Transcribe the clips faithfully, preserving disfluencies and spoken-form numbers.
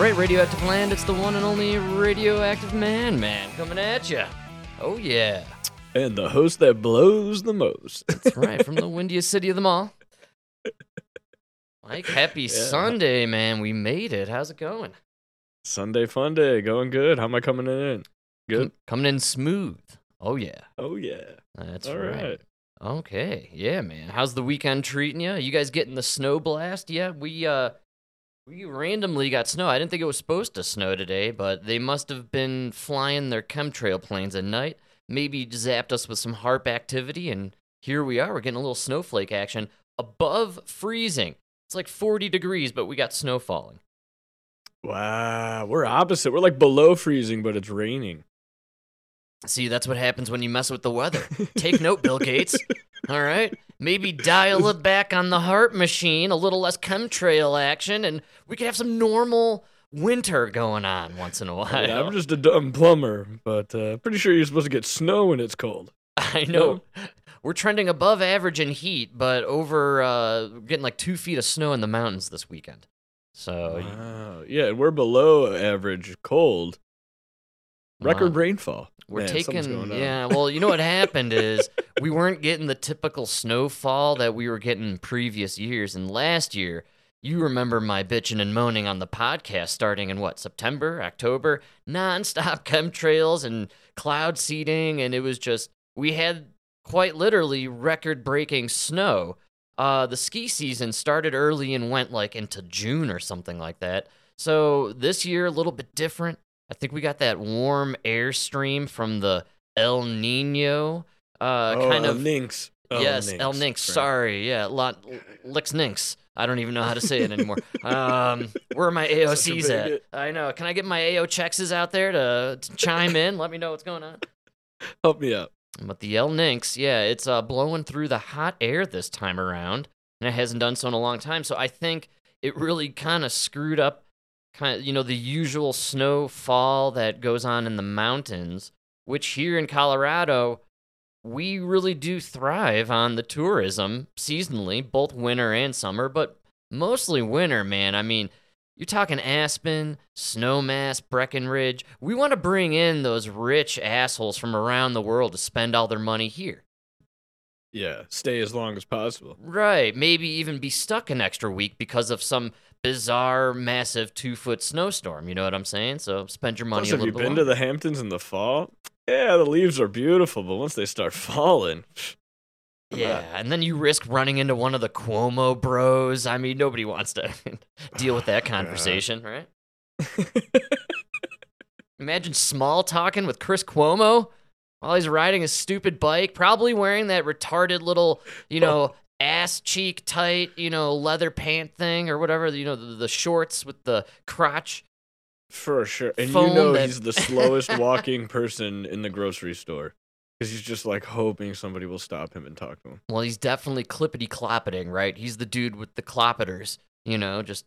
right, Radioactive Land, it's the one and only Radioactive Man, man, coming at you. Oh, yeah. And the host that blows the most. That's right, from the windiest city of them all. Mike, happy yeah. Sunday, man. We made it. How's it going? Sunday fun day. Going good. How am I coming in? Good? Com- coming in smooth. Oh, yeah. Oh, yeah. That's all right. right. Okay. Yeah, man. How's the weekend treating you? Are you guys getting the snow blast? Yeah, we... uh. We randomly got snow. I didn't think it was supposed to snow today, but they must have been flying their chemtrail planes at night. Maybe zapped us with some HAARP activity, and here we are. We're getting a little snowflake action above freezing. It's like forty degrees, but we got snow falling. Wow, we're opposite. We're like below freezing, but it's raining. See, that's what happens when you mess with the weather. Take note, Bill Gates. All right, maybe dial it back on the HAARP machine, a little less chemtrail action, and we could have some normal winter going on once in a while. Yeah, I'm just a dumb plumber, but uh, pretty sure you're supposed to get snow when it's cold. I know. No? We're trending above average in heat, but over uh, getting like two feet of snow in the mountains this weekend. So wow. Yeah, we're below average cold. Record wow. rainfall. We're Man, taking, yeah, well, you know what happened is we weren't getting the typical snowfall that we were getting in previous years. And last year, you remember my bitching and moaning on the podcast starting in, what, September, October? Nonstop chemtrails and cloud seeding, and it was just, we had quite literally record-breaking snow. Uh, the ski season started early and went, like, into June or something like that. So this year, a little bit different. I think we got that warm air stream from the El Niño. Uh, oh, kind of, El Ninx. El yes, Ninx, El Ninx. Right. Sorry. Yeah, lot, Lix Ninx. I don't even know how to say it anymore. um, where are my A O Cs at? Hit. I know. Can I get my A O Chexes out there to, to chime in? Let me know what's going on. Help me out. But the El Ninx, yeah, it's uh, blowing through the hot air this time around, and it hasn't done so in a long time. So I think it really kind of screwed up kind of, you know, the usual snowfall that goes on in the mountains, which here in Colorado, we really do thrive on the tourism seasonally, both winter and summer, but mostly winter, man. I mean, you're talking Aspen, Snowmass, Breckenridge. We want to bring in those rich assholes from around the world to spend all their money here. Yeah, stay as long as possible. Right, maybe even be stuck an extra week because of some bizarre, massive two-foot snowstorm. You know what I'm saying? So spend your money Plus, a little bit Plus, have you been longer. To the Hamptons in the fall? Yeah, the leaves are beautiful, but once they start falling... Yeah, and then you risk running into one of the Cuomo bros. I mean, nobody wants to deal with that conversation, right? Imagine small talking with Chris Cuomo while he's riding his stupid bike, probably wearing that retarded little, you know, ass cheek tight, you know, leather pant thing or whatever, you know, the, the shorts with the crotch. For sure. And you know that... he's the slowest walking person in the grocery store because he's just like hoping somebody will stop him and talk to him. Well, he's definitely clippity-cloppeting, right? He's the dude with the cloppeters, you know, just,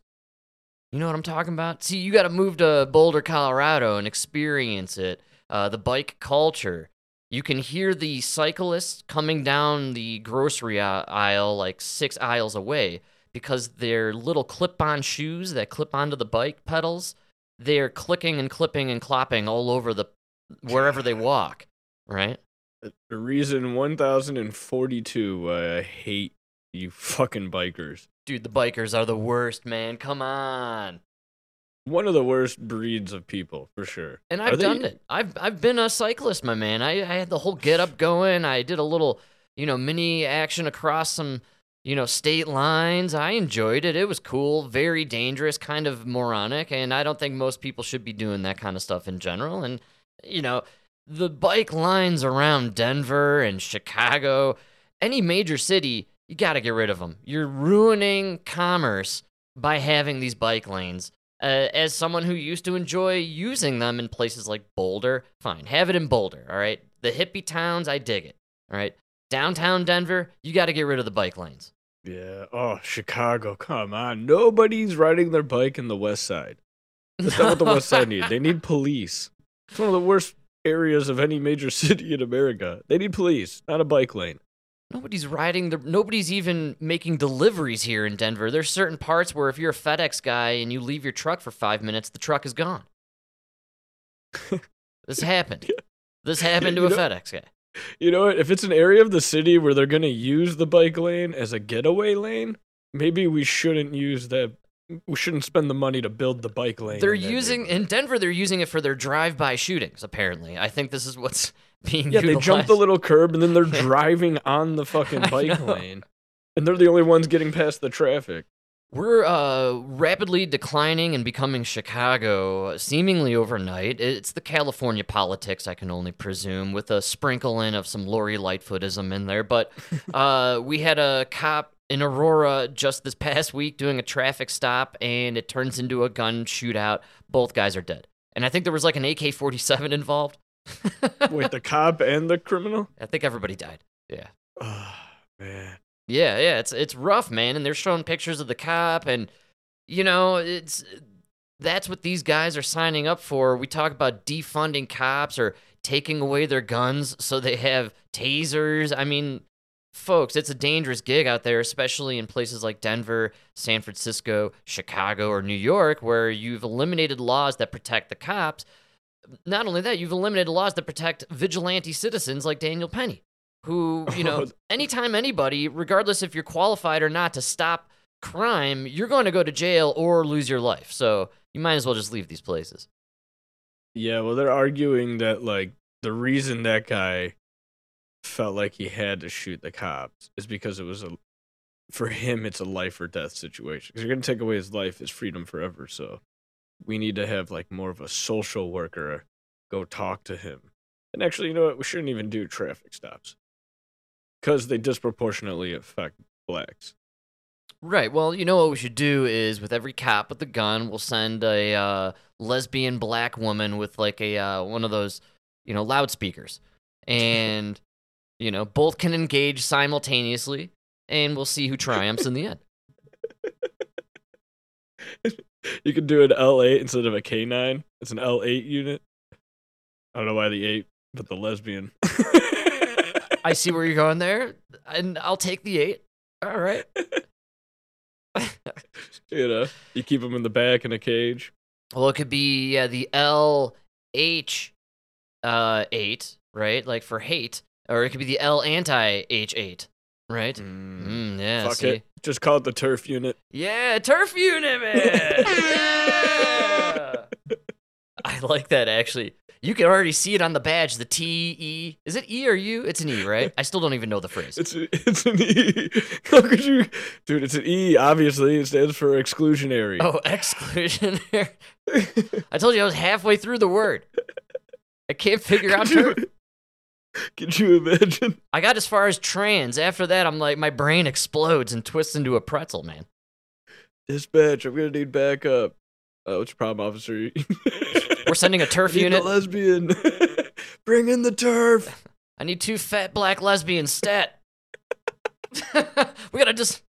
you know what I'm talking about? See, you got to move to Boulder, Colorado and experience it, uh, the bike culture. You can hear the cyclists coming down the grocery aisle like six aisles away because their little clip-on shoes that clip onto the bike pedals, they're clicking and clipping and clopping all over the wherever they walk, right? The reason one thousand forty-two why I hate you fucking bikers. Dude, the bikers are the worst, man. Come on. One of the worst breeds of people, for sure. And I've Are done they... it. I've I've been a cyclist, my man. I, I had the whole get up going. I did a little, you know, mini action across some, you know, state lines. I enjoyed it. It was cool, very dangerous, kind of moronic, and I don't think most people should be doing that kind of stuff in general. And, you know, the bike lines around Denver and Chicago, any major city, you got to get rid of them. You're ruining commerce by having these bike lanes. Uh, as someone who used to enjoy using them in places like Boulder, fine, have it in Boulder, all right? The hippie towns, I dig it, all right? Downtown Denver, you got to get rid of the bike lanes. Yeah, oh, Chicago, come on. Nobody's riding their bike in the West Side. That's not what the West Side needs. They need police. It's one of the worst areas of any major city in America. They need police, not a bike lane. Nobody's riding the, nobody's even making deliveries here in Denver. There's certain parts where if you're a FedEx guy and you leave your truck for five minutes, the truck is gone. This happened. This happened to you a know, FedEx guy. You know what? If it's an area of the city where they're going to use the bike lane as a getaway lane, maybe we shouldn't use that. We shouldn't spend the money to build the bike lane. They're in using, in Denver, they're using it for their drive-by shootings, apparently. I think this is what's being Yeah, utilized. They jump the little curb, and then they're driving on the fucking bike lane. And they're the only ones getting past the traffic. We're uh, rapidly declining and becoming Chicago, seemingly overnight. It's the California politics, I can only presume, with a sprinkle in of some Lori Lightfootism in there. But uh, we had a cop in Aurora just this past week doing a traffic stop, and it turns into a gun shootout. Both guys are dead. And I think there was like an A K forty-seven involved. Wait, the cop and the criminal? I think everybody died. Yeah. Oh, man. Yeah, yeah, it's it's rough, man. And they're showing pictures of the cop, and, you know, it's that's what these guys are signing up for. We talk about defunding cops or taking away their guns so they have tasers. I mean, folks, it's a dangerous gig out there, especially in places like Denver, San Francisco, Chicago, or New York, where you've eliminated laws that protect the cops. Not only that, you've eliminated laws that protect vigilante citizens like Daniel Penny, who, you know, anytime anybody, regardless if you're qualified or not to stop crime, you're going to go to jail or lose your life. So you might as well just leave these places. Yeah, well, they're arguing that, like, the reason that guy felt like he had to shoot the cops is because it was a, for him, it's a life or death situation. Because you're going to take away his life, his freedom forever. So we need to have, like, more of a social worker go talk to him. And actually, you know what? We shouldn't even do traffic stops, because they disproportionately affect blacks. Right. Well, you know what we should do is, with every cop with a gun, we'll send a uh, lesbian black woman with, like, a uh, one of those, you know, loudspeakers. And, you know, both can engage simultaneously, and we'll see who triumphs in the end. You could do an L eight instead of a K nine. It's an L eight unit. I don't know why the eight, but the lesbian. I see where you're going there, and I'll take the eight. All right. You know, you keep them in the back in a cage. Well, it could be yeah, the L H eight, uh, right? Like for hate. Or it could be the L anti H eight, right? Mm. Mm, yeah, Fuck see? it. Just call it the turf unit. Yeah, turf unit, man! Yeah! I like that, actually. You can already see it on the badge, the T E. Is it E or U? It's an E, right? I still don't even know the phrase. It's a, it's an E. How could you? Dude, it's an E, obviously. It stands for exclusionary. Oh, exclusionary. I told you I was halfway through the word. I can't figure could out you, term. Could you imagine? I got as far as trans. After that, I'm like, my brain explodes and twists into a pretzel, man. Dispatch, I'm going to need backup. Uh, what's your problem, officer? We're sending a turf I need unit. A lesbian. Bring in the turf. I need two fat black lesbians stat. we gotta dis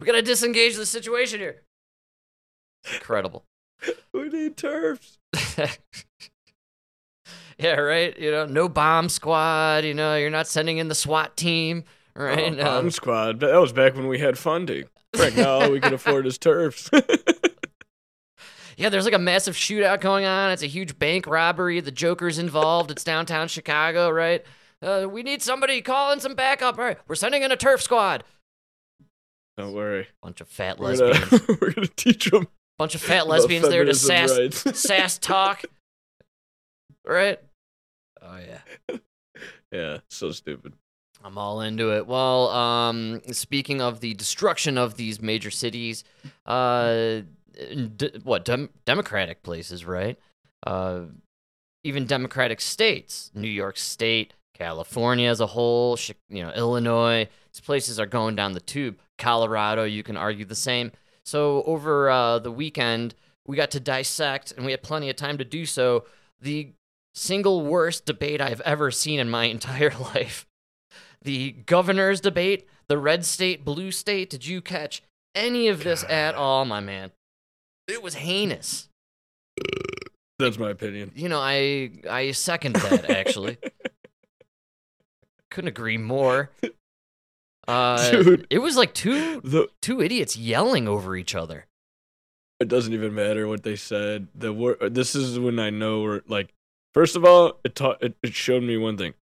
we gotta disengage the situation here. Incredible. We need turfs. Yeah, right. You know, no bomb squad, you know, you're not sending in the SWAT team, right? Oh, bomb um, squad. That was back when we had funding. Right now all we can afford is turfs. Yeah, there's like a massive shootout going on. It's a huge bank robbery. The Joker's involved. It's downtown Chicago, right? Uh, we need somebody calling some backup. All right, we're sending in a turf squad. Don't worry. Bunch of fat we're lesbians. Gonna, we're going to teach them. Bunch of fat lesbians there to sass, sass talk. Right? Oh, yeah. Yeah, so stupid. I'm all into it. Well, um, speaking of the destruction of these major cities, uh... De- what dem- democratic places, right? Uh, even democratic states, New York State, California as a whole, you know, Illinois. These places are going down the tube. Colorado, you can argue the same. So over uh, the weekend, we got to dissect, and we had plenty of time to do so, the single worst debate I've ever seen in my entire life: the governor's debate, the red state, blue state. Did you catch any of this at all, my man? It was heinous. That's my opinion. You know, I I second that, actually. Couldn't agree more. Uh, Dude, it was like two the, two idiots yelling over each other. It doesn't even matter what they said. The war, this is when I know we're like. First of all, it taught it, it showed me one thing: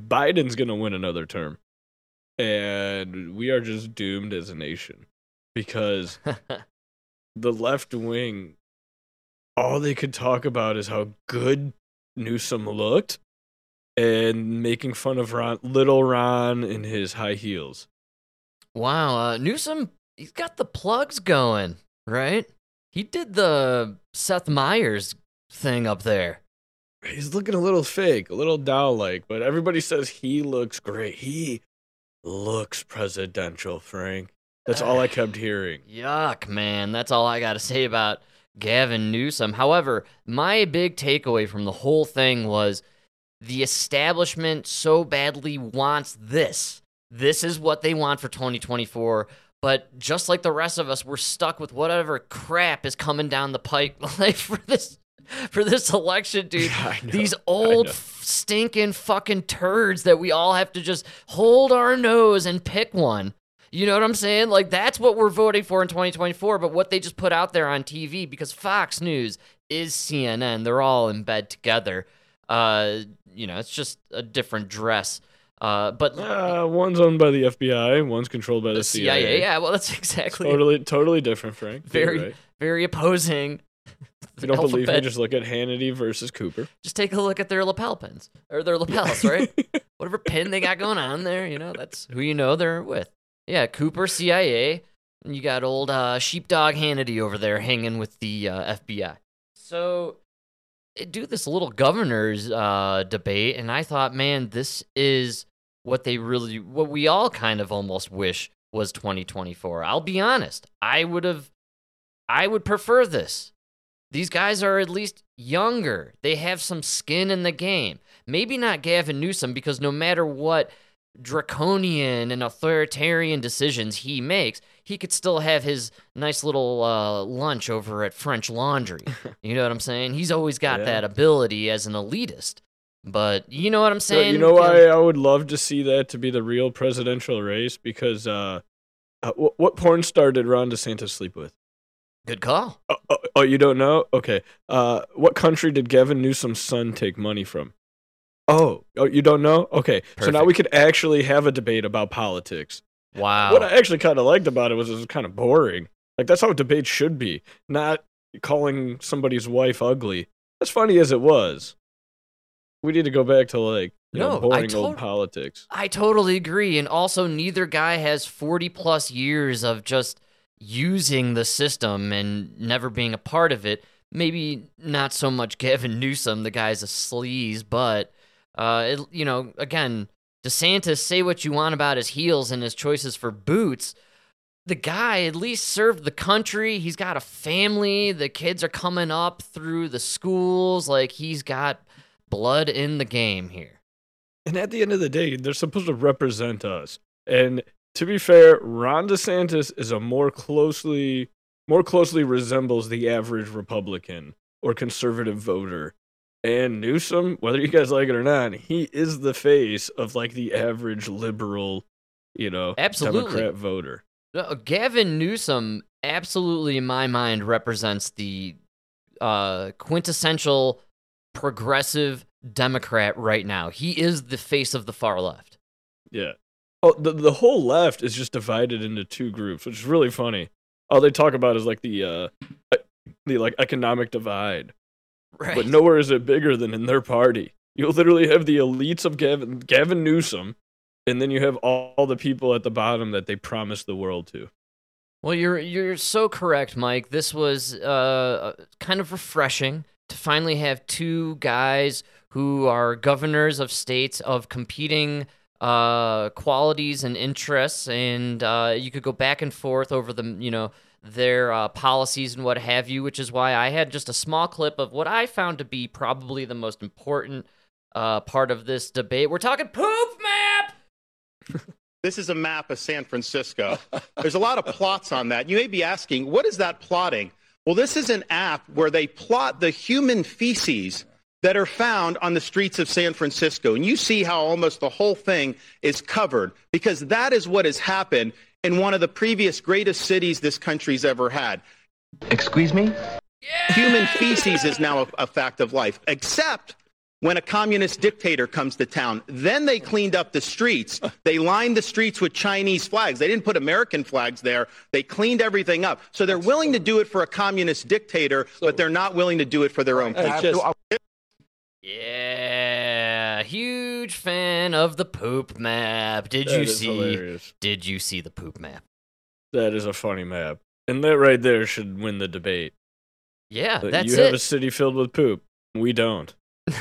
Biden's gonna win another term, and we are just doomed as a nation because the left wing, all they could talk about is how good Newsom looked. And making fun of Ron, little Ron in his high heels. Wow, uh, Newsom, he's got the plugs going, right? He did the Seth Meyers thing up there. He's looking a little fake, a little doll-like, but everybody says he looks great. He looks presidential, Frank. That's all I kept hearing. Yuck, man. That's all I got to say about Gavin Newsom. However, my big takeaway from the whole thing was... the establishment so badly wants this. This is what they want for twenty twenty-four. But just like the rest of us, we're stuck with whatever crap is coming down the pike like for this for this election, dude. Yeah, these old stinking fucking turds that we all have to just hold our nose and pick one. You know what I'm saying? Like, that's what we're voting for in twenty twenty-four, but what they just put out there on T V, because Fox News is C N N. They're all in bed together. Uh, you know, it's just a different dress. Uh, but uh, one's owned by the F B I, one's controlled by the, the C I A. C I A. Yeah, well, that's exactly totally it. Totally different, Frank. Very, right. very opposing. If you don't alphabet. Believe me, just look at Hannity versus Cooper. Just take a look at their lapel pins or their lapels, right? Whatever pin they got going on there, you know, that's who you know they're with. Yeah, Cooper, C I A, and you got old uh, sheepdog Hannity over there hanging with the uh, F B I. So. Do this little governor's uh, debate, and I thought, man, this is what they really, what we all kind of almost wish was twenty twenty-four. I'll be honest. I would have, I would prefer this. These guys are at least younger. They have some skin in the game. Maybe not Gavin Newsom, because no matter what draconian and authoritarian decisions he makes, he could still have his nice little uh, lunch over at French Laundry. You know what I'm saying? He's always got yeah. that ability as an elitist. But you know what I'm saying? You know why I would love to see that to be the real presidential race? Because uh, uh, what porn star did Ron DeSantis sleep with? Good call. Oh, oh, oh you don't know? Okay. Uh, what country did Gavin Newsom's son take money from? Oh, oh, you don't know? Okay, perfect. So now we could actually have a debate about politics. Wow. What I actually kind of liked about it was it was kind of boring. Like, that's how debates should be, not calling somebody's wife ugly. As funny as it was, we need to go back to, like, you no, know, boring to- old politics. I totally agree, and also neither guy has forty-plus years of just using the system and never being a part of it. Maybe not so much Gavin Newsom, the guy's a sleaze, but... Uh, it, you know, again, DeSantis, say what you want about his heels and his choices for boots. The guy at least served the country. He's got a family. The kids are coming up through the schools. Like, he's got blood in the game here. And at the end of the day, they're supposed to represent us. And to be fair, Ron DeSantis is a more closely, more closely resembles the average Republican or conservative voter. And Newsom, whether you guys like it or not, he is the face of, like, the average liberal, you know, absolutely. Democrat voter. No, Gavin Newsom absolutely, in my mind, represents the uh, quintessential progressive Democrat right now. He is the face of the far left. Yeah. Oh, the, the whole left is just divided into two groups, which is really funny. All they talk about is, like, the, uh, the like, economic divide. Right. But nowhere is it bigger than in their party. You literally have the elites of Gavin, Gavin Newsom, and then you have all the people at the bottom that they promised the world to. Well, you're you're so correct, Mike. This was uh, kind of refreshing to finally have two guys who are governors of states of competing uh, qualities and interests, and uh, you could go back and forth over the, you know, their uh, policies and what have you, which is why I had just a small clip of what I found to be probably the most important uh, part of this debate. We're talking poop map! This is a map of San Francisco. There's a lot of plots on that. You may be asking, what is that plotting? Well, this is an app where they plot the human feces that are found on the streets of San Francisco. And you see how almost the whole thing is covered, because that is what has happened in one of the previous greatest cities this country's ever had. Excuse me? Yeah! Human feces is now a, a fact of life, except when a communist dictator comes to town. Then they cleaned up the streets. They lined the streets with Chinese flags. They didn't put American flags there. They cleaned everything up. So they're willing to do it for a communist dictator, but they're not willing to do it for their own people. Yeah, huge fan of the poop map. Did that you see? Hilarious. Did you see the poop map? That is a funny map, and that right there should win the debate. Yeah, but that's it. You have it. A city filled with poop. We don't.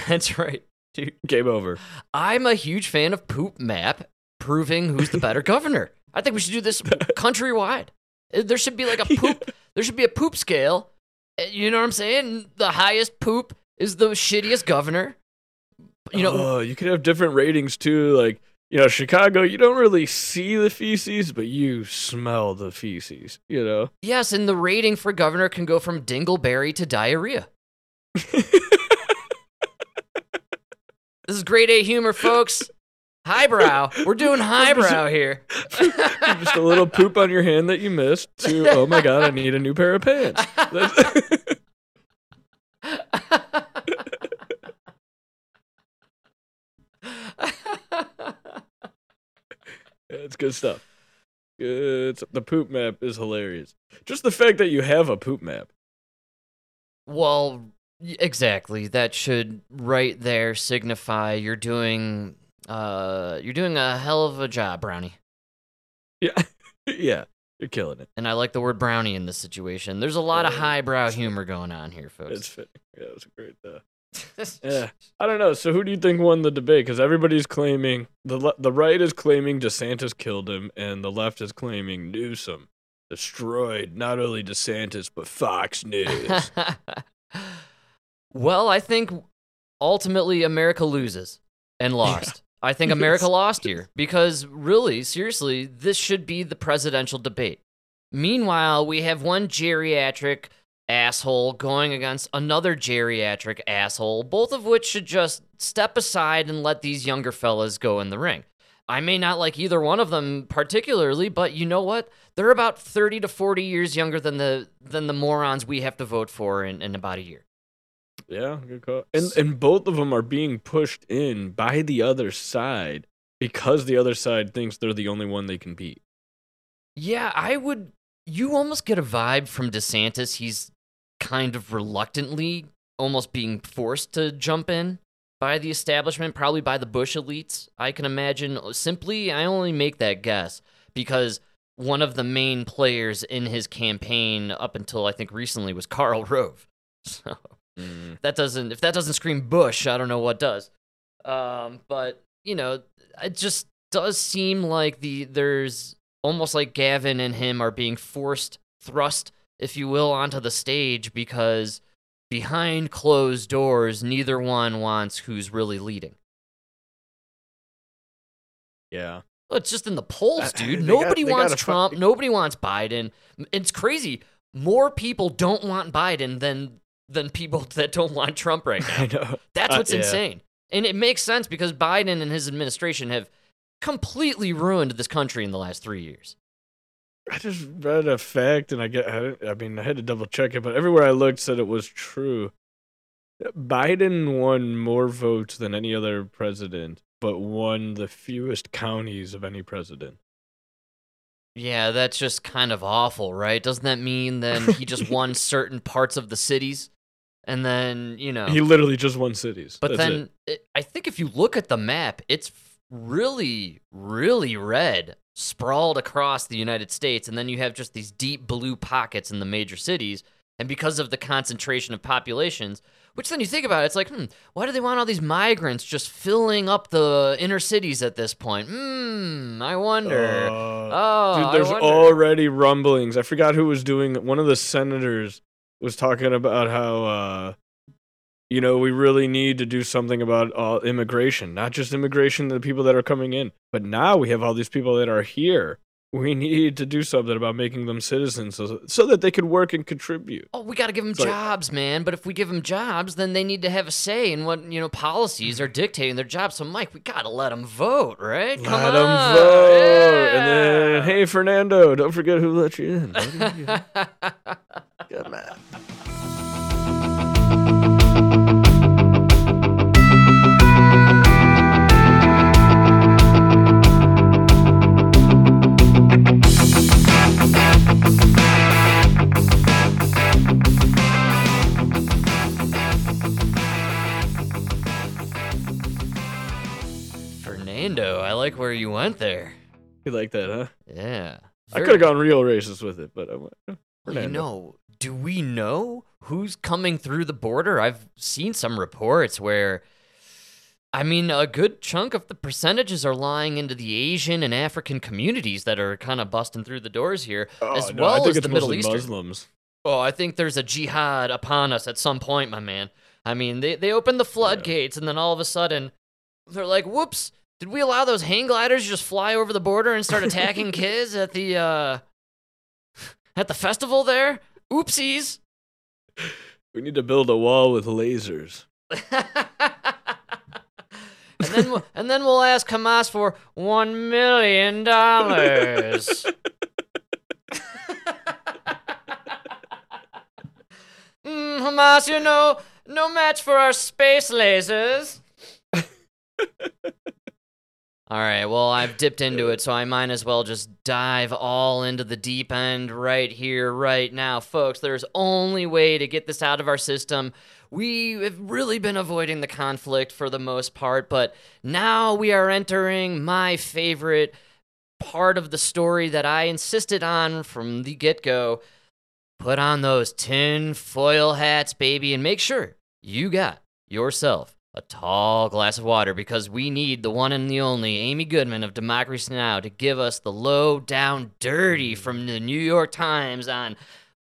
That's right, dude. Game over. I'm a huge fan of poop map, proving who's the better governor. I think we should do this countrywide. There should be like a poop. There should be a poop scale. You know what I'm saying? The highest poop is the shittiest governor. You know, oh, you could have different ratings too. Like, you know, Chicago, you don't really see the feces, but you smell the feces, you know? Yes, and the rating for governor can go from dingleberry to diarrhea. This is grade A humor, folks. Highbrow. We're doing highbrow here. Just a little poop on your hand that you missed to, oh my God, I need a new pair of pants. It's good stuff. Good stuff. The poop map is hilarious. Just the fact that you have a poop map. Well, exactly. That should right there signify you're doing uh you're doing a hell of a job, Brownie. Yeah. Yeah. You're killing it. And I like the word brownie in this situation. There's a lot yeah, of highbrow humor going on here, folks. It's fitting. Yeah, it was great though. Yeah, I don't know. So who do you think won the debate? Because everybody's claiming, the le- the right is claiming DeSantis killed him, and the left is claiming Newsom destroyed not only DeSantis, but Fox News. Well, I think ultimately America loses and lost. I think America lost here because really, seriously, this should be the presidential debate. Meanwhile, we have one geriatric asshole going against another geriatric asshole, both of which should just step aside and let these younger fellas go in the ring. I may not like either one of them particularly, but you know what? They're about thirty to forty years younger than the than the morons we have to vote for in, in about a year. Yeah, good call. And and both of them are being pushed in by the other side because the other side thinks they're the only one they can beat. Yeah, I would. You almost get a vibe from DeSantis. He's kind of reluctantly, almost being forced to jump in by the establishment, probably by the Bush elites, I can imagine. Simply, I only make that guess because one of the main players in his campaign up until I think recently was Karl Rove. So mm. that doesn't, if that doesn't scream Bush, I don't know what does. Um, but, you know, it just does seem like the there's... almost like Gavin and him are being forced, thrust, if you will, onto the stage because behind closed doors, neither one wants who's really leading. Yeah. Well, it's just in the polls, dude. They Nobody got, wants Trump. F- Nobody wants Biden. It's crazy. More people don't want Biden than than people that don't want Trump right now. I know. That's what's uh, yeah. insane. And it makes sense because Biden and his administration have completely ruined this country in the last three years. I just read a fact, and I get, I, I mean, I had to double check it, but everywhere I looked said it was true. Biden won more votes than any other president, but won the fewest counties of any president. Yeah, that's just kind of awful, right? Doesn't that mean then he just won certain parts of the cities? And then, you know. He literally just won cities. But that's then, it. It, I think if you look at the map, it's really, really red sprawled across the United States, and then you have just these deep blue pockets in the major cities, and because of the concentration of populations, which then you think about it, it's like, hmm, why do they want all these migrants just filling up the inner cities at this point? Hmm, I wonder. Uh, oh, dude, there's I wonder. already rumblings. I forgot who was doing it. One of the senators was talking about how uh, you know, we really need to do something about uh, immigration, not just immigration, the people that are coming in. But now we have all these people that are here we need to do something about making them citizens so, so that they can work and contribute. Oh, we got to give them so, jobs, man. But if we give them jobs, then they need to have a say in what, you know, policies are dictating their jobs. So, Mike, we got to let them vote, right? Let Come them on. vote. Yeah. And then, hey, Fernando, don't forget who let you in. Good man. I like where you went there. You like that, huh? Yeah. I could have gone real racist with it, but I went. You know, do we know who's coming through the border? I've seen some reports where, I mean, a good chunk of the percentages are lying into the Asian and African communities that are kind of busting through the doors here, oh, as well no, I think as it's the Middle Eastern Muslims. Oh, I think there's a jihad upon us at some point, my man. I mean, they they open the floodgates, yeah. and then all of a sudden, they're like, whoops. Did we allow those hang gliders to just fly over the border and start attacking kids at the uh, at the festival there? Oopsies. We need to build a wall with lasers. and then we'll, and then we'll ask Hamas for one million dollars. mm, Hamas, you know, no match for our space lasers. All right, well, I've dipped into it, so I might as well just dive all into the deep end right here, right now. Folks, there's only way to get this out of our system. We have really been avoiding the conflict for the most part, but now we are entering my favorite part of the story that I insisted on from the get-go. Put on those tin foil hats, baby, and make sure you got yourself a tall glass of water, because we need the one and the only Amy Goodman of Democracy Now! To give us the low down dirty from the New York Times on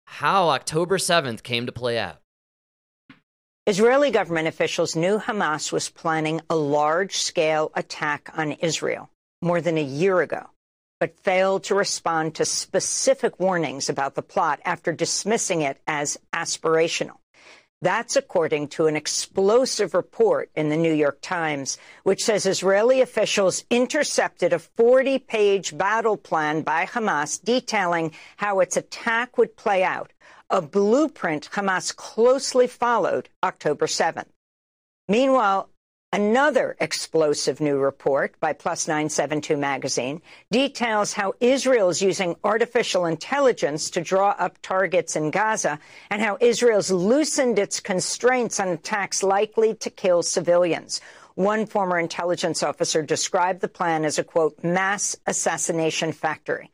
how October seventh came to play out. Israeli government officials knew Hamas was planning a large-scale attack on Israel more than a year ago, but failed to respond to specific warnings about the plot after dismissing it as aspirational. That's according to an explosive report in the New York Times, which says Israeli officials intercepted a forty-page battle plan by Hamas detailing how its attack would play out, a blueprint Hamas closely followed October seventh. Meanwhile, another explosive new report by Plus nine seventy-two magazine details how Israel is using artificial intelligence to draw up targets in Gaza and how Israel's loosened its constraints on attacks likely to kill civilians. One former intelligence officer described the plan as a, quote, mass assassination factory.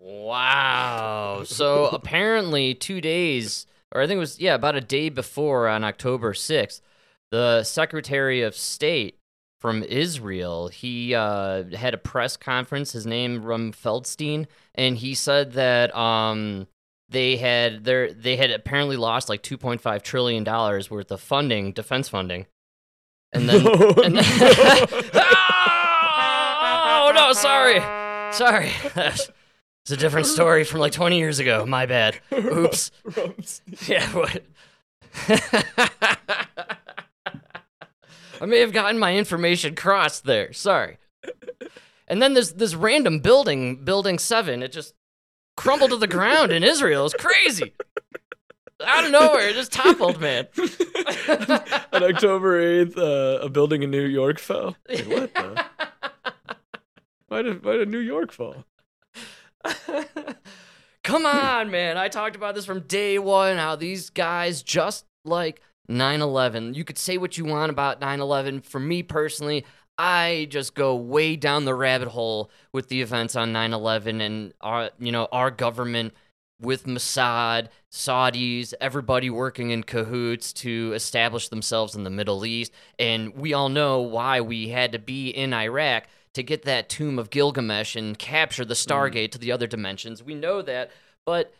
Wow. So apparently two days, or I think it was, yeah, about a day before on October sixth, the Secretary of State from Israel, he uh, had a press conference, his name, Rumfeldstein, and he said that um, they had their, they had apparently lost like two point five trillion dollars worth of funding, defense funding. And then... No, and then no. oh, no, sorry. Sorry. It's a different story from like twenty years ago. My bad. Oops. Yeah, what... I may have gotten my information crossed there. Sorry. And then there's this random building, Building seven. It just crumbled to the ground in Israel. It's crazy. Out of nowhere, it just toppled, man. On October eighth, uh, a building in New York fell. Like, what the? Why did, why did New York fall? Come on, man. I talked about this from day one, how these guys, just like nine eleven. You could say what you want about nine eleven. For me personally, I just go way down the rabbit hole with the events on nine eleven and our, you know, our government with Mossad, Saudis, everybody working in cahoots to establish themselves in the Middle East. And we all know why we had to be in Iraq to get that tomb of Gilgamesh and capture the Stargate mm. to the other dimensions. We know that, but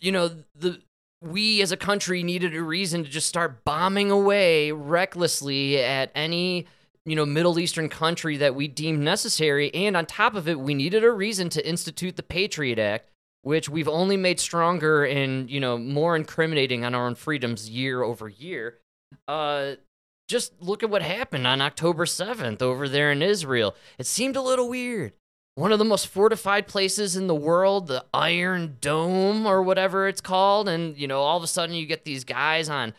you know, the we as a country needed a reason to just start bombing away recklessly at any you know, Middle Eastern country that we deemed necessary. And on top of it, we needed a reason to institute the Patriot Act, which we've only made stronger and, you know, more incriminating on our own freedoms year over year. Uh, just look at what happened on October seventh over there in Israel. It seemed a little weird. One of the most fortified places in the world, the Iron Dome or whatever it's called. And, you know, all of a sudden you get these guys on,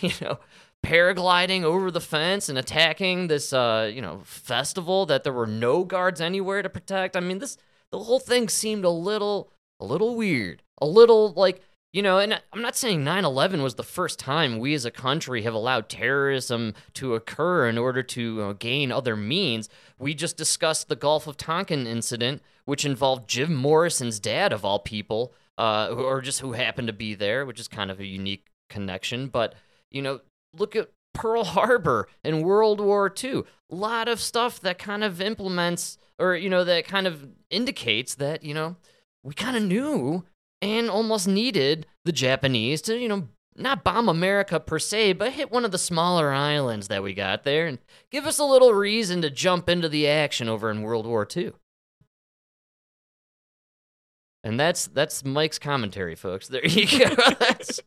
you know, paragliding over the fence and attacking this, uh, you know, festival that there were no guards anywhere to protect. I mean, this, the whole thing seemed a little... a little weird, a little like, you know, and I'm not saying nine eleven was the first time we as a country have allowed terrorism to occur in order to uh, gain other means. We just discussed the Gulf of Tonkin incident, which involved Jim Morrison's dad, of all people, uh, or just who happened to be there, which is kind of a unique connection. But, you know, look at Pearl Harbor and World War Two. A lot of stuff that kind of implements or, you know, that kind of indicates that, you know, we kind of knew and almost needed the Japanese to, you know, not bomb America per se, but hit one of the smaller islands that we got there and give us a little reason to jump into the action over in World War Two. And that's that's Mike's commentary, folks. There you go. That's,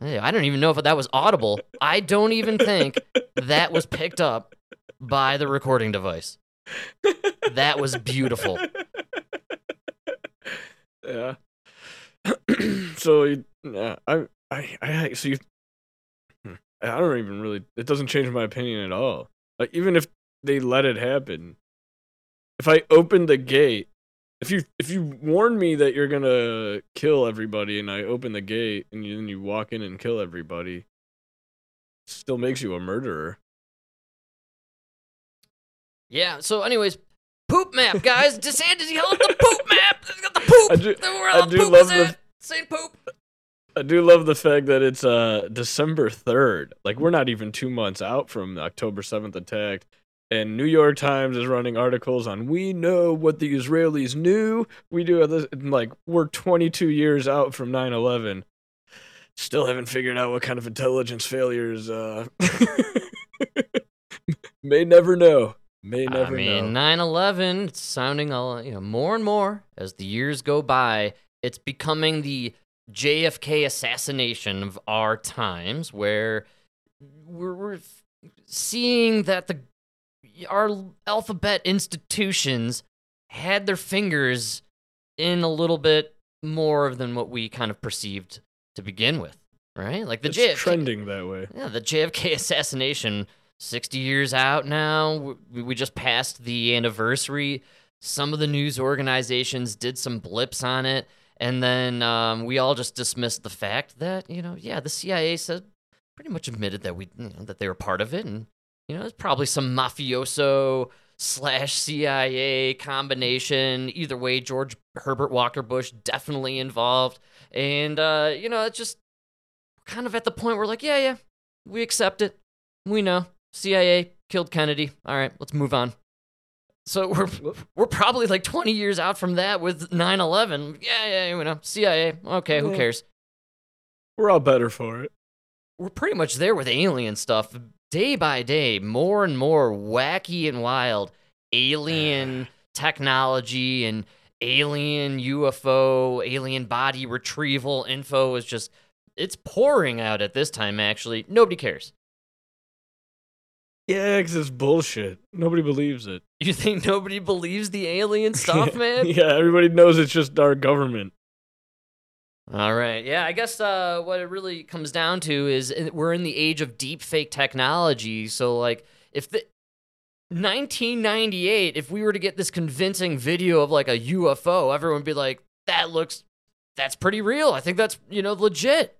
I don't even know if that was audible. I don't even think that was picked up by the recording device. That was beautiful. Yeah. So you, yeah, I, I, I, so you, I don't even really. It doesn't change my opinion at all. Like even if they let it happen, if I opened the gate, if you, if you warn me that you're gonna kill everybody, and I open the gate, and then you, you walk in and kill everybody, it still makes you a murderer. Yeah. So, anyways. Poop map, guys. DeSantis yelled the poop map. He's got the poop. I do, I do poop love the same poop. I do love the fact that it's uh December third. Like we're not even two months out from the October seventh attack, and New York Times is running articles on we know what the Israelis knew. We do this, and like we're twenty-two years out from nine eleven. Still haven't figured out what kind of intelligence failures. Uh, may never know. May never I mean, know. nine eleven, it's sounding all, you know, more and more as the years go by. It's becoming the J F K assassination of our times, where we're, we're seeing that the our alphabet institutions had their fingers in a little bit more than what we kind of perceived to begin with, right? Like the it's J F K, trending that way. Yeah, the J F K assassination. sixty years out now, we just passed the anniversary. Some of the news organizations did some blips on it, and then um, we all just dismissed the fact that, you know, yeah, the C I A said, pretty much admitted that we, you know, that they were part of it, and, you know, it's probably some mafioso slash C I A combination. Either way, George Herbert Walker Bush definitely involved, and, uh, you know, it's just kind of at the point where we're like, yeah, yeah, we accept it. We know. C I A killed Kennedy. All right, let's move on. So we're we're probably like twenty years out from that with nine eleven. Yeah, yeah, you know, C I A. Okay, who cares? We're all better for it. We're pretty much there with alien stuff. Day by day, more and more wacky and wild alien technology and alien U F O, alien body retrieval info is just, it's pouring out at this time, actually. Nobody cares. Yeah, because it's bullshit. Nobody believes it. You think nobody believes the alien stuff, man? Yeah, everybody knows it's just our government. All right. Yeah, I guess uh, what it really comes down to is we're in the age of deep fake technology. So, like, if the nineteen ninety-eight, if we were to get this convincing video of, like, a U F O, everyone would be like, that looks, that's pretty real. I think that's, you know, legit.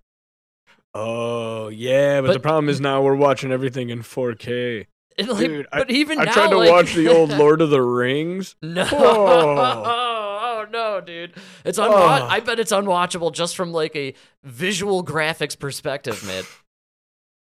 Oh, yeah, but, but the problem is now we're watching everything in four K. Like, dude, but I, even I now, tried to like... watch the old Lord of the Rings. No. Oh, oh no, dude. It's unwa- oh. I bet it's unwatchable just from like a visual graphics perspective, man.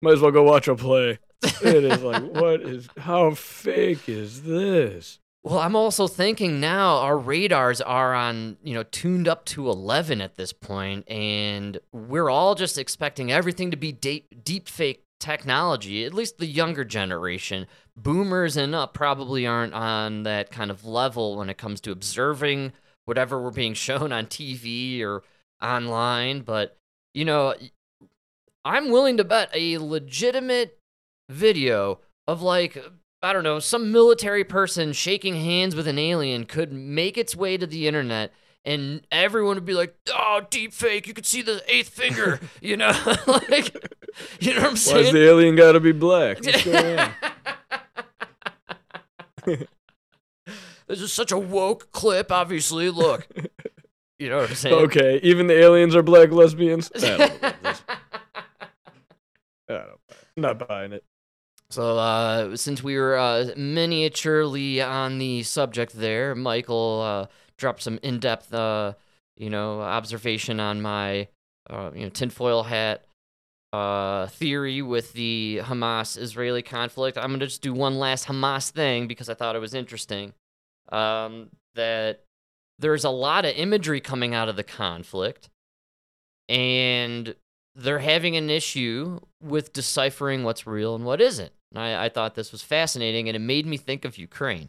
Might as well go watch a play. It is like, what is, how fake is this? Well, I'm also thinking now our radars are on, you know, tuned up to eleven at this point, and we're all just expecting everything to be deep, deep fake technology, at least the younger generation. boomers and up probably aren't on that kind of level when it comes to observing whatever we're being shown on T V or online. But, you know, I'm willing to bet a legitimate video of, like, I don't know, some military person shaking hands with an alien could make its way to the internet, and everyone would be like, oh, deep fake, you could see the eighth finger, you know? Like, you know what I'm saying? Why's the alien gotta be black? What's going on? This is such a woke clip, obviously. Look. You know what I'm saying? Okay, even the aliens are black lesbians? I don't know. I don't, I'm not buying it. So, uh, since we were uh, miniaturely on the subject there, Michael uh, dropped some in-depth, uh, you know, observation on my, uh, you know, tinfoil hat uh, theory with the Hamas-Israeli conflict. I'm going to just do one last Hamas thing because I thought it was interesting, um, that there's a lot of imagery coming out of the conflict, and they're having an issue with deciphering what's real and what isn't. And I, I thought this was fascinating, and it made me think of Ukraine.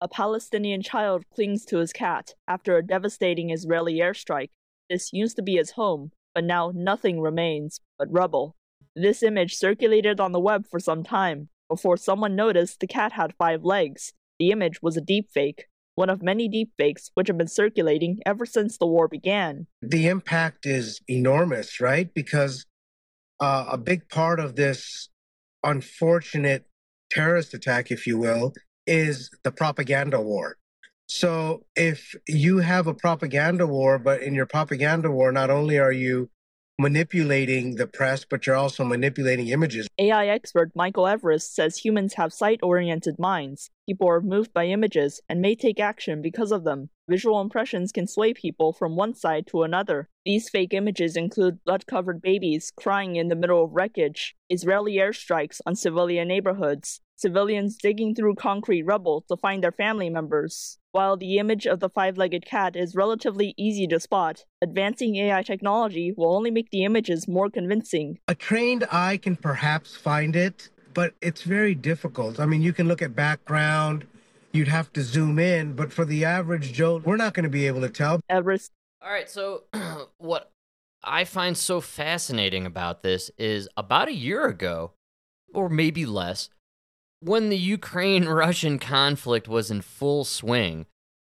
A Palestinian child clings to his cat after a devastating Israeli airstrike. This used to be his home, but now nothing remains but rubble. This image circulated on the web for some time before someone noticed the cat had five legs. The image was a deepfake, one of many deepfakes which have been circulating ever since the war began. The impact is enormous, right? Because uh, a big part of this unfortunate terrorist attack, if you will, is the propaganda war. So if you have a propaganda war, but in your propaganda war, not only are you manipulating the press, but you're also manipulating images. A I expert Michael Everest says humans have sight-oriented minds. People are moved by images and may take action because of them. Visual impressions can sway people from one side to another. These fake images include blood-covered babies crying in the middle of wreckage, Israeli airstrikes on civilian neighborhoods, civilians digging through concrete rubble to find their family members. While the image of the five-legged cat is relatively easy to spot, advancing A I technology will only make the images more convincing. A trained eye can perhaps find it, but it's very difficult. I mean, you can look at background, you'd have to zoom in, but for the average Joe, we're not going to be able to tell. Everest. All right, so what I find so fascinating about this is about a year ago, or maybe less, when the Ukraine-Russian conflict was in full swing,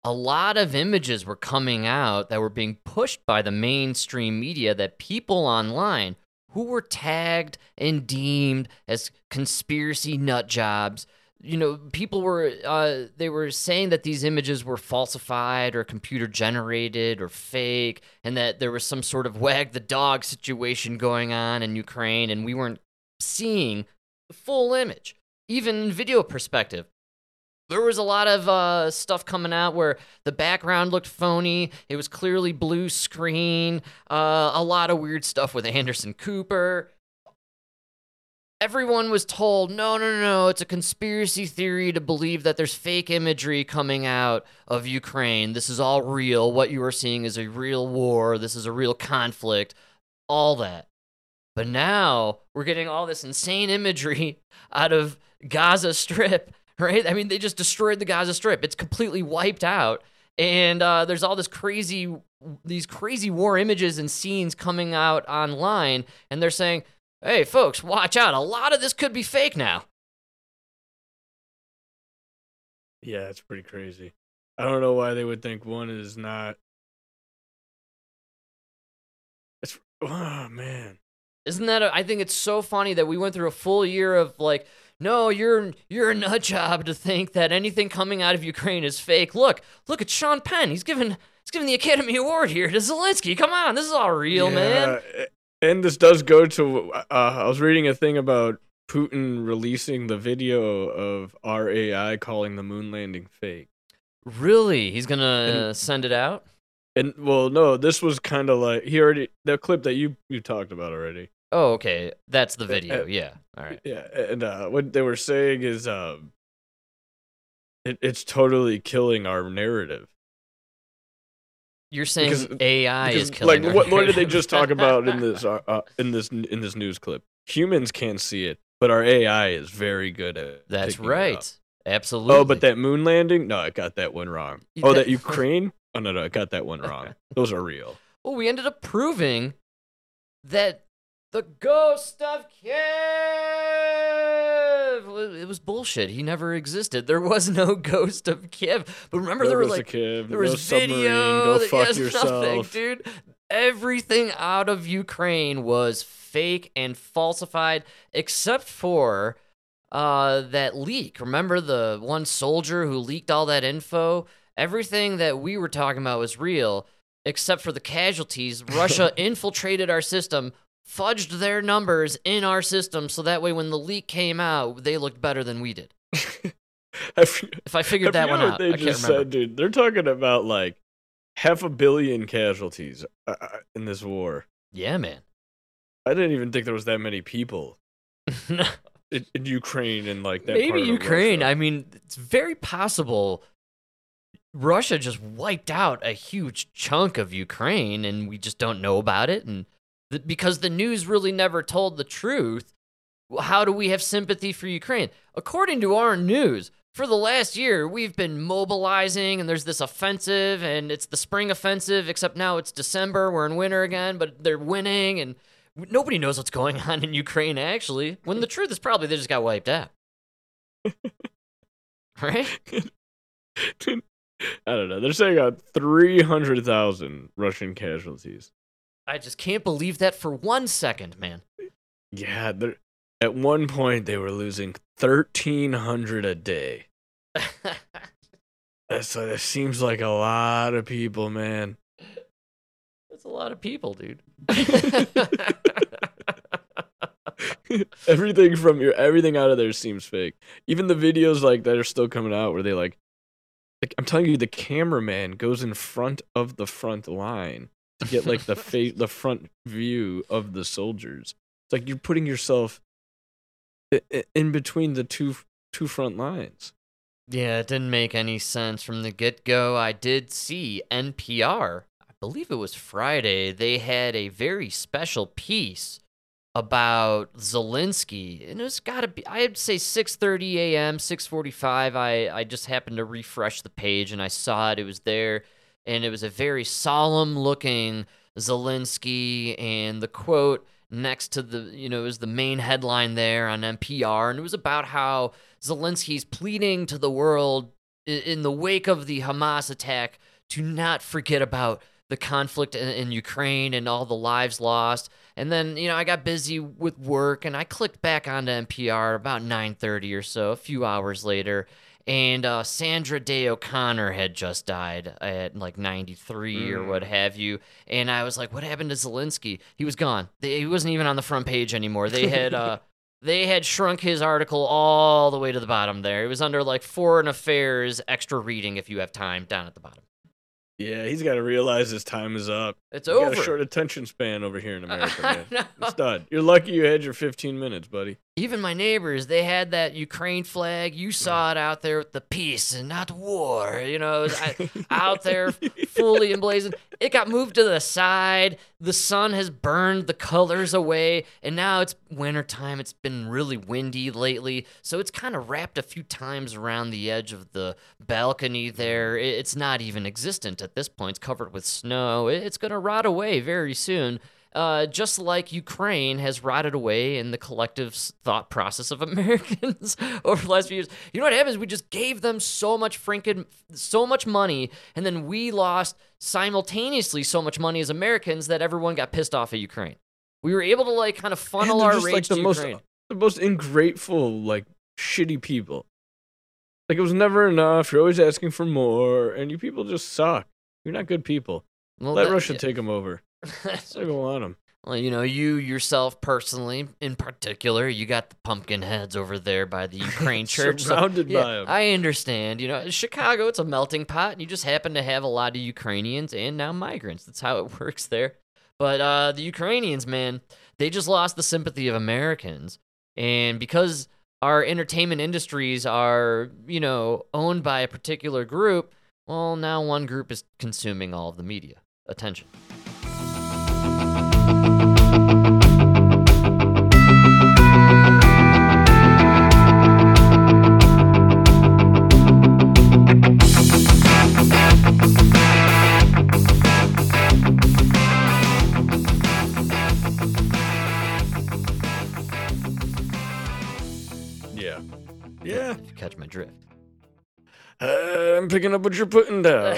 a lot of images were coming out that were being pushed by the mainstream media that people online who were tagged and deemed as conspiracy nut jobs, you know, people were, uh, they were saying that these images were falsified or computer-generated or fake, and that there was some sort of wag-the-dog situation going on in Ukraine, and we weren't seeing the full image. Even in video perspective, there was a lot of uh, stuff coming out where the background looked phony. It was clearly blue screen. Uh, a lot of weird stuff with Anderson Cooper. Everyone was told, no, no, no, it's a conspiracy theory to believe that there's fake imagery coming out of Ukraine. This is all real. What you are seeing is a real war. This is a real conflict. All that. But now we're getting all this insane imagery out of Gaza Strip, right? I mean, they just destroyed the Gaza Strip. It's completely wiped out. And uh, there's all this crazy, these crazy war images and scenes coming out online. And they're saying, hey, folks, watch out. A lot of this could be fake now. Yeah, it's pretty crazy. I don't know why they would think one is not. It's, oh, man. Isn't that, a, I think it's so funny that we went through a full year of like, no, you're you're a nut job to think that anything coming out of Ukraine is fake. Look, look at Sean Penn. He's giving, he's giving the Academy Award here to Zelensky. Come on, this is all real, yeah, man. And this does go to, uh, I was reading a thing about Putin releasing the video of our A I calling the moon landing fake. Really? He's going to send it out? And well, no, this was kind of like, he already, the clip that you, you talked about already. Oh, okay. That's the video. And, yeah. All right. Yeah. And uh, what they were saying is um, it, it's totally killing our narrative. You're saying because, A I because, is killing like, our what, narrative. What did they just talk about in this, uh, in this in this news clip? Humans can't see it. but our A I is very good at That's right. Absolutely. Oh, but that moon landing? No, I got that one wrong. Oh, that Ukraine? Oh, no, no, I got that one wrong. Those are real. Well, we ended up proving that the ghost of Kiev, it was bullshit. He never existed. There was no ghost of Kiev. But remember, there, there was like, Kiev, there was no video. Go that, fuck yes, yourself. Nothing, dude. Everything out of Ukraine was fake and falsified, except for uh, that leak. Remember the one soldier who leaked all that info? Everything that we were talking about was real, except for the casualties. Russia infiltrated our system, fudged their numbers in our system, so that way when the leak came out, they looked better than we did. If I figured that one out, I can't remember. Said, dude, they're talking about like half a billion casualties uh, in this war. Yeah, man. I didn't even think there was that many people in, in Ukraine and like that. Maybe part of Ukraine. Russia. I mean, it's very possible Russia just wiped out a huge chunk of Ukraine, and we just don't know about it. And the, because the news really never told the truth, how do we have sympathy for Ukraine? According to our news, for the last year, we've been mobilizing, and there's this offensive, and it's the spring offensive, except now it's December, we're in winter again, but they're winning, and nobody knows what's going on in Ukraine, actually, when the truth is probably they just got wiped out. Right? I don't know. They're saying about three hundred thousand Russian casualties. I just can't believe that for one second, man. Yeah, at one point they were losing thirteen hundred a day. That's, that seems like a lot of people, man. That's a lot of people, dude. Everything from your everything out of there seems fake. Even the videos like that are still coming out where they like, like I'm telling you, the cameraman goes in front of the front line to get like the face, the front view of the soldiers. It's like you're putting yourself in between the two two front lines. Yeah, it didn't make any sense from the get-go. I did see N P R, I believe it was Friday, they had a very special piece about Zelensky, and it's got to be, I'd say six thirty a.m., six forty-five, I, I just happened to refresh the page, and I saw it, it was there, and it was a very solemn-looking Zelensky, and the quote next to the, you know, it was the main headline there on N P R, and it was about how Zelensky's pleading to the world in the wake of the Hamas attack to not forget about the conflict in Ukraine and all the lives lost. And then, you know, I got busy with work, and I clicked back onto N P R about nine thirty or so, a few hours later, and uh, Sandra Day O'Connor had just died at like ninety-three mm. or what have you, and I was like, what happened to Zelensky? He was gone. They, he wasn't even on the front page anymore. They had uh, they had shrunk his article all the way to the bottom there. It was under like Foreign Affairs extra reading if you have time down at the bottom. Yeah, he's got to realize his time is up. It's over. You got a short attention span over here in America, man. No. It's done. You're lucky you had your fifteen minutes, buddy. Even my neighbors, they had that Ukraine flag. You saw it out there with the peace and not war. You know, it was out there fully emblazoned. It got moved to the side. The sun has burned the colors away, and now it's wintertime. It's been really windy lately, so it's kind of wrapped a few times around the edge of the balcony there. It's not even existent at this point. It's covered with snow. It's going to rot away very soon, uh, just like Ukraine has rotted away in the collective thought process of Americans over the last few years. You know what happens? We just gave them so much freaking, so much money, and then we lost simultaneously so much money as Americans that everyone got pissed off at Ukraine. We were able to like kind of funnel our rage like to the Ukraine. Most, the most ungrateful, like shitty people. Like it was never enough. You're always asking for more, and you people just suck. You're not good people. Well, Let that, Russia yeah. take them over. They don't want them. Well, you know, you yourself personally, in particular, you got the pumpkin heads over there by the Ukraine church. Surrounded so, by yeah, them. I understand. You know, Chicago, it's a melting pot, and you just happen to have a lot of Ukrainians and now migrants. That's how it works there. But uh, the Ukrainians, man, they just lost the sympathy of Americans. And because our entertainment industries are, you know, owned by a particular group, well, now one group is consuming all of the media attention. adrift. Uh, I'm picking up what you're putting down.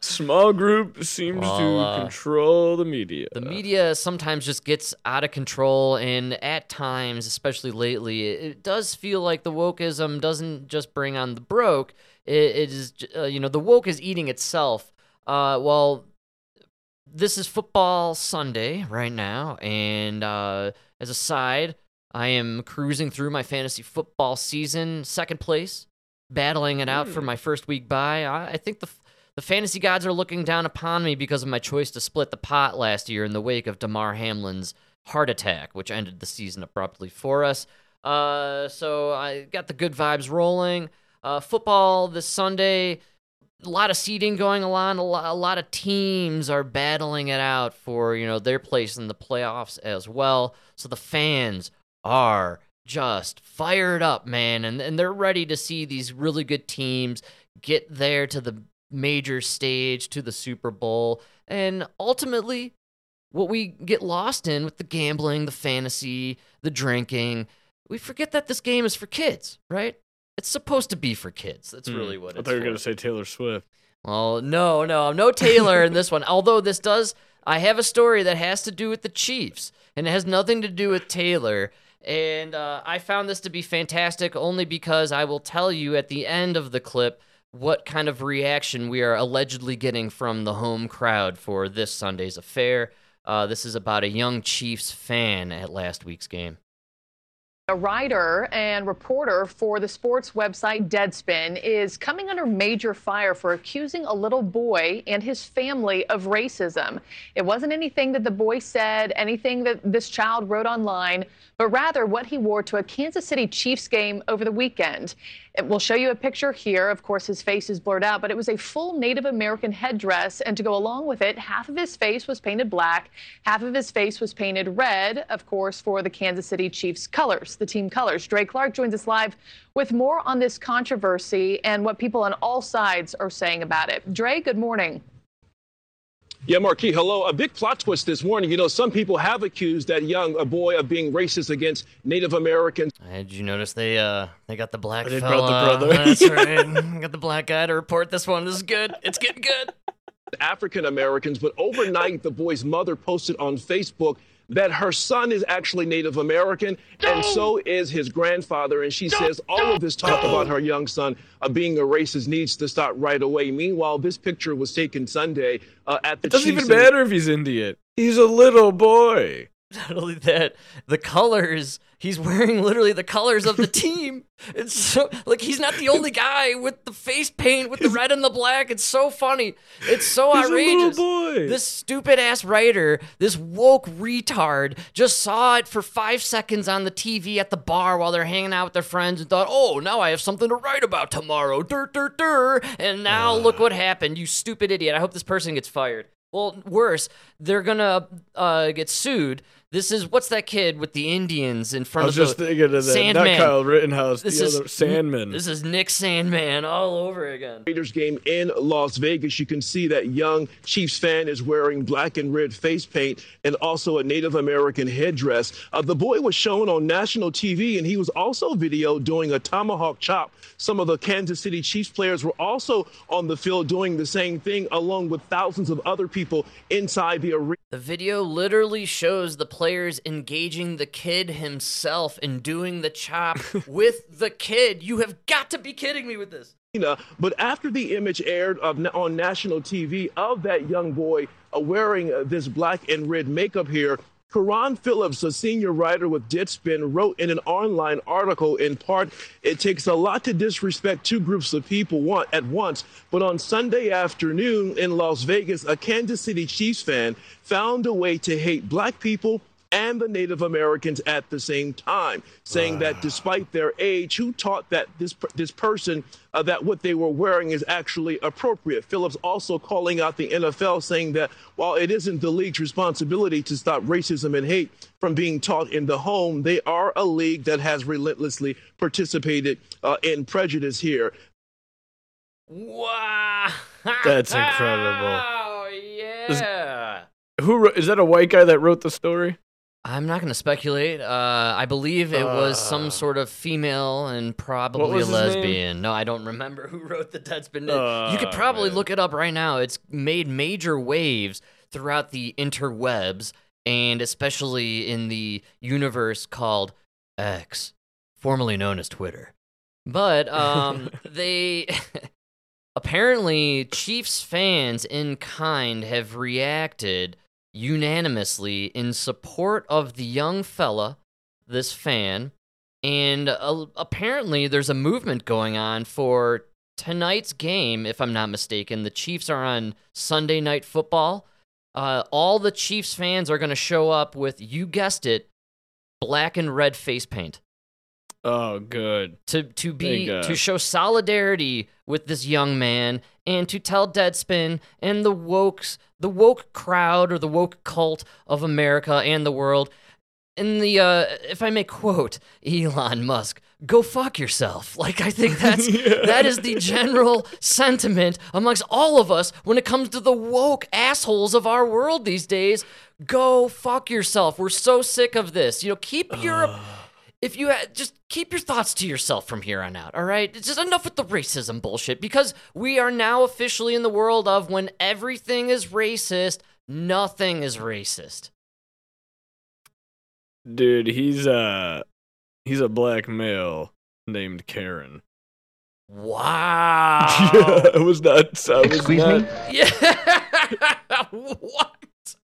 Small group seems well, uh, to control the media. The media sometimes just gets out of control, and at times, especially lately, it does feel like the wokeism doesn't just bring on the broke. It, it is, uh, you know, the woke is eating itself. Uh, well, this is Football Sunday right now, and uh, as a side, I am cruising through my fantasy football season, second place, battling it out mm. for my first week bye. I, I think the the fantasy gods are looking down upon me because of my choice to split the pot last year in the wake of Damar Hamlin's heart attack, which ended the season abruptly for us. Uh, so I got the good vibes rolling. Uh, football this Sunday, a lot of seeding going on. A lot, a lot of teams are battling it out for, you know, their place in the playoffs as well. So the fans are just fired up, man, and and they're ready to see these really good teams get there to the major stage, to the Super Bowl, and ultimately what we get lost in with the gambling, the fantasy, the drinking, we forget that this game is for kids, right? It's supposed to be for kids. That's mm. really what I it's I thought you were going to say Taylor Swift. Well, no, no, no Taylor in this one, although this does, I have a story that has to do with the Chiefs, and it has nothing to do with Taylor. And uh, I found this to be fantastic only because I will tell you at the end of the clip what kind of reaction we are allegedly getting from the home crowd for this Sunday's affair. Uh, this is about a young Chiefs fan at last week's game. A writer and reporter for the sports website Deadspin is coming under major fire for accusing a little boy and his family of racism. It wasn't anything that the boy said, anything that this child wrote online, but rather what he wore to a Kansas City Chiefs game over the weekend. We'll show you a picture here. Of course, his face is blurred out, but it was a full Native American headdress. And to go along with it, half of his face was painted black, half of his face was painted red, of course, for the Kansas City Chiefs colors, the team colors. Dre Clark joins us live with more on this controversy and what people on all sides are saying about it. Dre, good morning. Yeah, Marquis, hello. A big plot twist this morning. You know, some people have accused that young a boy of being racist against Native Americans. Did you notice they uh, they got the black they fella? Brought the brother. That's right. I got the black guy to report this one. This is good. It's getting good. African Americans. But overnight, the boy's mother posted on Facebook that her son is actually Native American, and so is his grandfather. And she says all of this talk about her young son uh, being a racist needs to stop right away. Meanwhile, this picture was taken Sunday uh, at the Chiefs. It doesn't Chiefs even matter if he's Indian. He's a little boy. Not only that, the colors, he's wearing literally the colors of the team. It's so, like, he's not the only guy with the face paint, with the red and the black. It's so funny. It's so he's outrageous. A little boy. This stupid ass writer, this woke retard, just saw it for five seconds on the T V at the bar while they're hanging out with their friends and thought, oh, now I have something to write about tomorrow. Dur, dur, dur. And now uh. look what happened, you stupid idiot. I hope this person gets fired. Well, worse, they're going to uh, get sued. This is, what's that kid with the Indians in front of the... I was just thinking of that. Sandman. Not Kyle Rittenhouse, this the is, other Sandman. This is Nick Sandman all over again. Raiders game in Las Vegas. You can see that young Chiefs fan is wearing black and red face paint and also a Native American headdress. Uh, the boy was shown on national T V, and he was also videoed doing a tomahawk chop. Some of the Kansas City Chiefs players were also on the field doing the same thing, along with thousands of other people inside the arena. The video literally shows the players engaging the kid himself and doing the chop with the kid. You have got to be kidding me with this. But after the image aired of, on national T V of that young boy uh, wearing uh, this black and red makeup here, Karan Phillips, a senior writer with Deadspin, wrote in an online article, in part, it takes a lot to disrespect two groups of people one, at once, but on Sunday afternoon in Las Vegas, a Kansas City Chiefs fan found a way to hate black people and the Native Americans at the same time, saying wow. that despite their age, who taught that this this person uh, that what they were wearing is actually appropriate. Phillips also calling out the N F L, saying that while it isn't the league's responsibility to stop racism and hate from being taught in the home, they are a league that has relentlessly participated uh, in prejudice here. Wow. That's incredible. Wow, yeah. Is, who, is that a white guy that wrote the story? I'm not going to speculate. Uh, I believe it uh, was some sort of female and probably a lesbian. No, I don't remember who wrote the Deadspin. Uh, you could probably man. look it up right now. It's made major waves throughout the interwebs, and especially in the universe called X, formerly known as Twitter. But um, they apparently Chiefs fans in kind have reacted unanimously in support of the young fella, this fan, and uh, apparently there's a movement going on for tonight's game, if I'm not mistaken. The Chiefs are on Sunday Night Football. Uh, all the Chiefs fans are going to show up with, you guessed it, black and red face paint. Oh, good. To to be to show solidarity with this young man and to tell Deadspin and the wokes, the woke crowd or the woke cult of America and the world, in the uh, if I may quote Elon Musk, go fuck yourself. Like, I think that's yeah. that is the general sentiment amongst all of us when it comes to the woke assholes of our world these days. Go fuck yourself. We're so sick of this. You know, keep uh. Europe. If you ha- just keep your thoughts to yourself from here on out, all right? It's just enough with the racism bullshit, because we are now officially in the world of when everything is racist, nothing is racist. Dude, he's uh he's a black male named Karen. Wow. Yeah, I was not. I was Excuse not... me? Yeah. What?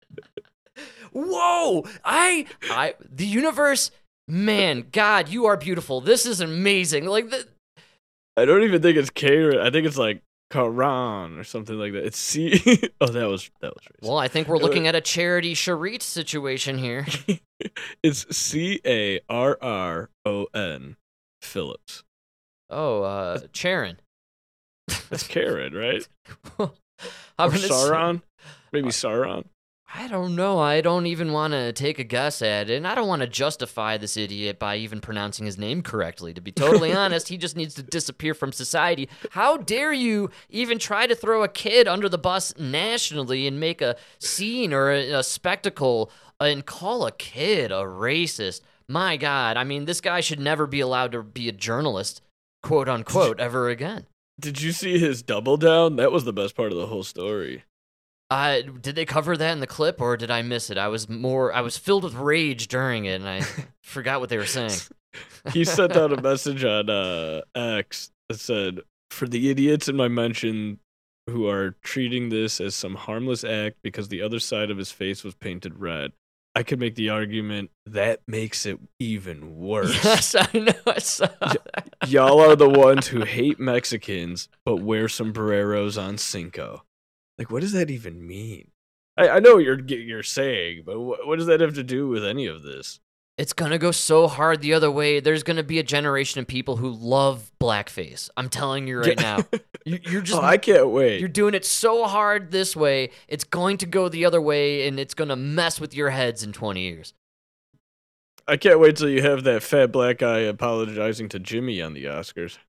Whoa! I I the universe. Man, God, you are beautiful. This is amazing. Like, the- I don't even think it's Karen. I think it's like Karan or something like that. It's C. oh, that was that was. Racist. Well, I think we're looking at a Charity Sharit situation here. It's C A R R O N Phillips. Oh, uh, that's, Charon. That's Karen, right? Well, or Sauron? Say- Maybe uh, Sauron. I don't know. I don't even want to take a guess at it, and I don't want to justify this idiot by even pronouncing his name correctly. To be totally honest, he just needs to disappear from society. How dare you even try to throw a kid under the bus nationally and make a scene or a, a spectacle and call a kid a racist? My God, I mean, this guy should never be allowed to be a journalist, quote unquote, ever again. Did you see his double down? That was the best part of the whole story. Uh, did they cover that in the clip, or did I miss it? I was more, I was filled with rage during it, and I forgot what they were saying. He sent out a message on uh, X that said, "For the idiots in my mention who are treating this as some harmless act because the other side of his face was painted red, I could make the argument that makes it even worse." Yes, I know. I saw y- that. Y'all are the ones who hate Mexicans but wear sombreros on Cinco. Like, what does that even mean? I, I know what you're you're saying, but wh- what does that have to do with any of this? It's gonna go so hard the other way. There's gonna be a generation of people who love blackface. I'm telling you right now. you, you're just. Oh, I can't wait. You're doing it so hard this way. It's going to go the other way, and it's gonna mess with your heads in twenty years. I can't wait till you have that fat black guy apologizing to Jimmy on the Oscars.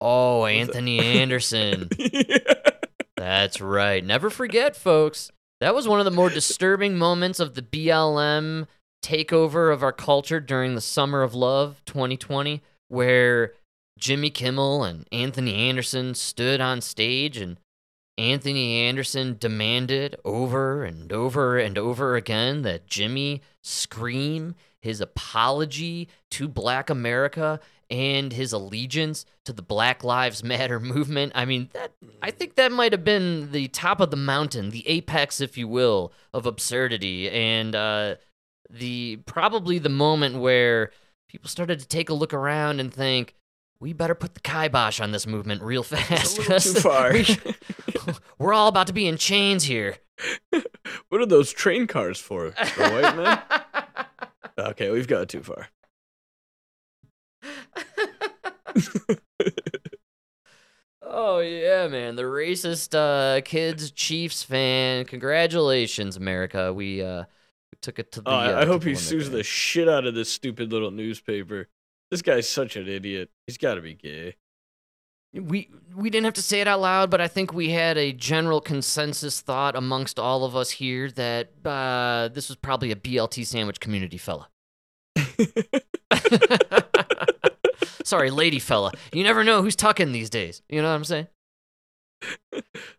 Oh, Anthony Anderson. Yeah. That's right. Never forget, folks. That was one of the more disturbing moments of the B L M takeover of our culture during the Summer of Love twenty twenty, where Jimmy Kimmel and Anthony Anderson stood on stage, and Anthony Anderson demanded over and over and over again that Jimmy scream his apology to Black America and his allegiance to the Black Lives Matter movement. I mean, that I think that might have been the top of the mountain, the apex, if you will, of absurdity, and uh, the probably the moment where people started to take a look around and think, we better put the kibosh on this movement real fast. It's a too far. we, we're all about to be in chains here. What are those train cars for, the white men? Okay, we've got too far. Oh yeah, man, the racist uh kids Chiefs fan. Congratulations, America. We uh took it to the oh, uh, I hope he sues the shit out of this stupid little newspaper. This guy's such an idiot. He's got to be gay. we we didn't have to say it out loud, but I think we had a general consensus thought amongst all of us here that uh, this was probably a B L T sandwich community fella. Sorry, lady fella. You never know who's tucking these days. You know what I'm saying?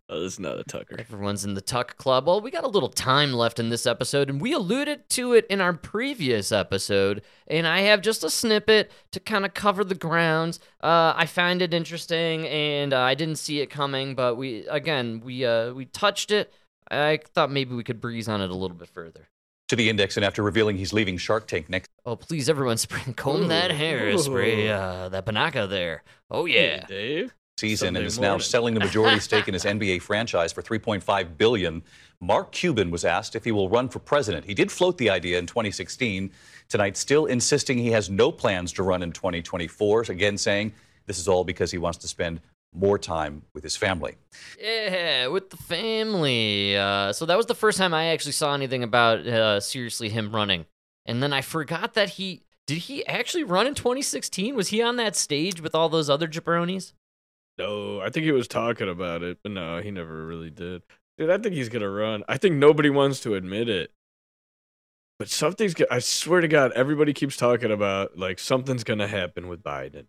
Oh, this is not a tucker. Everyone's in the tuck club. Well, we got a little time left in this episode, and we alluded to it in our previous episode, and I have just a snippet to kind of cover the grounds. Uh, I find it interesting, and uh, I didn't see it coming, but we, again, we uh, we touched it. I thought maybe we could breeze on it a little bit further. To the index, and after revealing he's leaving Shark Tank next... Oh, please, everyone, spring, comb Ooh. That hair, Ooh. Spray uh, that banaka there. Oh, yeah. Hey, Dave. Season Sunday and is morning. Now selling the majority stake in his N B A franchise for three point five billion dollars. Mark Cuban was asked if he will run for president. He did float the idea in twenty sixteen. Tonight, still insisting he has no plans to run in twenty twenty-four. Again, saying this is all because he wants to spend more time with his family. Yeah, with the family. Uh, so that was the first time I actually saw anything about uh, seriously him running. And then I forgot that he did he actually run in twenty sixteen? Was he on that stage with all those other jabronis? No, I think he was talking about it, but no, he never really did. Dude, I think he's going to run. I think nobody wants to admit it. But something's going to, I swear to God, everybody keeps talking about, like, something's going to happen with Biden.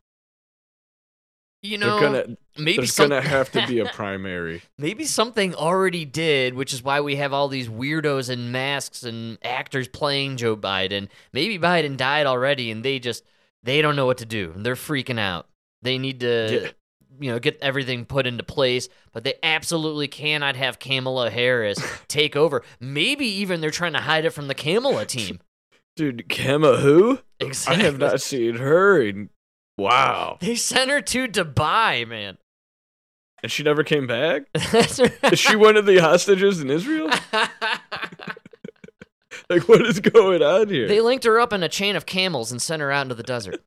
You know, gonna, maybe there's some- going to have to be a primary. Maybe something already did, which is why we have all these weirdos in masks and actors playing Joe Biden. Maybe Biden died already, and they just, they don't know what to do. They're freaking out. They need to... Yeah. You know, get everything put into place, but they absolutely cannot have Kamala Harris take over. Maybe even they're trying to hide it from the Kamala team. Dude, Kamala who? Exactly. I have not seen her in... Wow. They sent her to Dubai, man. And she never came back? That's right. Is she one of the hostages in Israel? Like, what is going on here? They linked her up in a chain of camels and sent her out into the desert.